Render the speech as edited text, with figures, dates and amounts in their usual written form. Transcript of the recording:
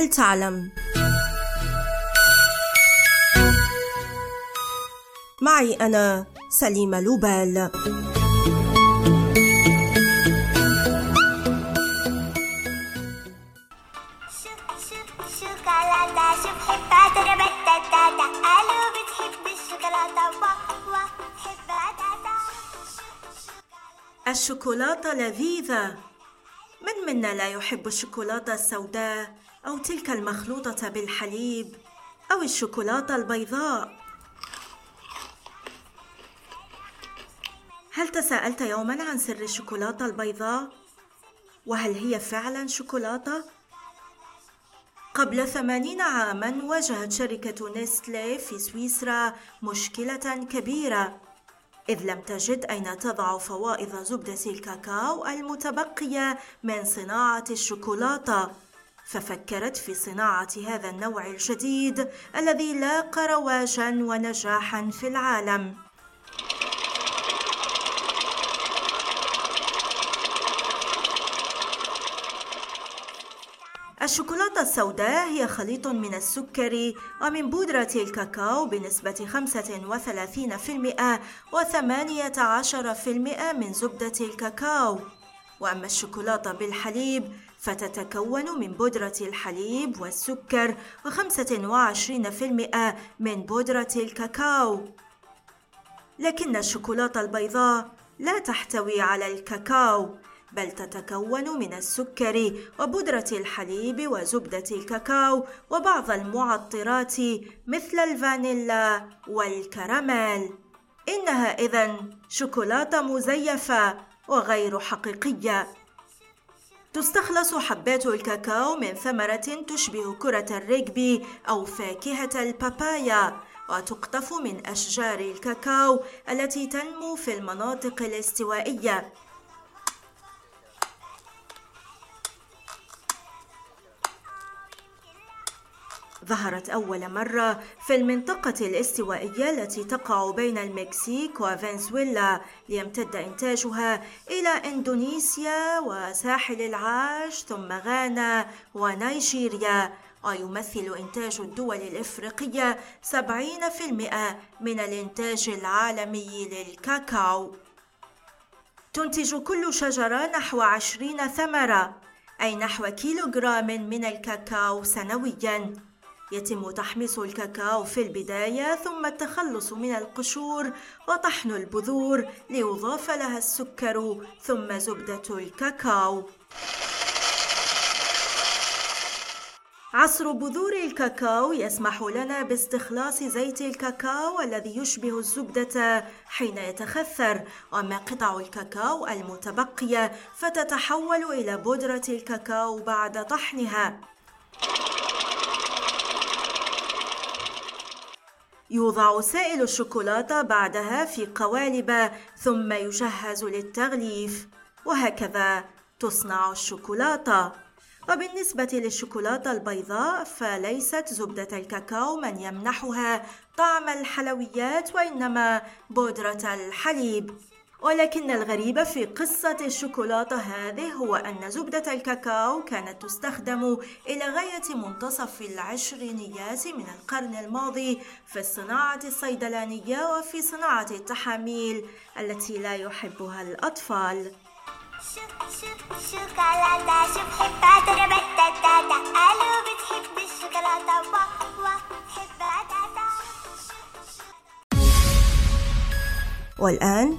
هل تعلم؟ معي أنا سليمة لوبال. الشوكولاتة لذيذة. من منا لا يحب الشوكولاتة السوداء أو تلك المخلوطة بالحليب أو الشوكولاتة البيضاء؟ هل تساءلت يوما عن سر الشوكولاتة البيضاء؟ وهل هي فعلا شوكولاتة؟ قبل 80 عاما واجهت شركة نستله في سويسرا مشكلة كبيرة، إذ لم تجد أين تضع فوائض زبدة الكاكاو المتبقية من صناعة الشوكولاتة، ففكرت في صناعة هذا النوع الجديد الذي لاق رواجا ونجاحا في العالم. الشوكولاتة السوداء هي خليط من السكر ومن بودرة الكاكاو بنسبة 35% و18% من زبدة الكاكاو. وأما الشوكولاتة بالحليب فتتكون من بودرة الحليب والسكر و25% من بودرة الكاكاو. لكن الشوكولاتة البيضاء لا تحتوي على الكاكاو، بل تتكون من السكر وبودرة الحليب وزبدة الكاكاو وبعض المعطرات مثل الفانيلا والكراميل. إنها إذن شوكولاتة مزيفة وغير حقيقية. تستخلص حبات الكاكاو من ثمرة تشبه كرة الرجبي أو فاكهة البابايا، وتقطف من أشجار الكاكاو التي تنمو في المناطق الاستوائية. ظهرت أول مرة في المنطقة الاستوائية التي تقع بين المكسيك وفنزويلا، ليمتد إنتاجها إلى إندونيسيا وساحل العاج ثم غانا ونيجيريا، ويمثل إنتاج الدول الإفريقية 70% من الإنتاج العالمي للكاكاو. تنتج كل شجرة نحو 20 ثمرة، أي نحو كيلوغرام من الكاكاو سنوياً. يتم تحميص الكاكاو في البداية، ثم التخلص من القشور وطحن البذور ليضاف لها السكر ثم زبدة الكاكاو. عصر بذور الكاكاو يسمح لنا باستخلاص زيت الكاكاو الذي يشبه الزبدة حين يتخثر، وما قطع الكاكاو المتبقية فتتحول إلى بودرة الكاكاو بعد طحنها. يوضع سائل الشوكولاتة بعدها في قوالب ثم يجهز للتغليف، وهكذا تصنع الشوكولاتة. وبالنسبة للشوكولاتة البيضاء فليست زبدة الكاكاو من يمنحها طعم الحلويات، وإنما بودرة الحليب. ولكن الغريب في قصة الشوكولاتة هذه هو أن زبدة الكاكاو كانت تستخدم إلى غاية منتصف العشرينيات من القرن الماضي في الصناعة الصيدلانية وفي صناعة التحاميل التي لا يحبها الأطفال. والآن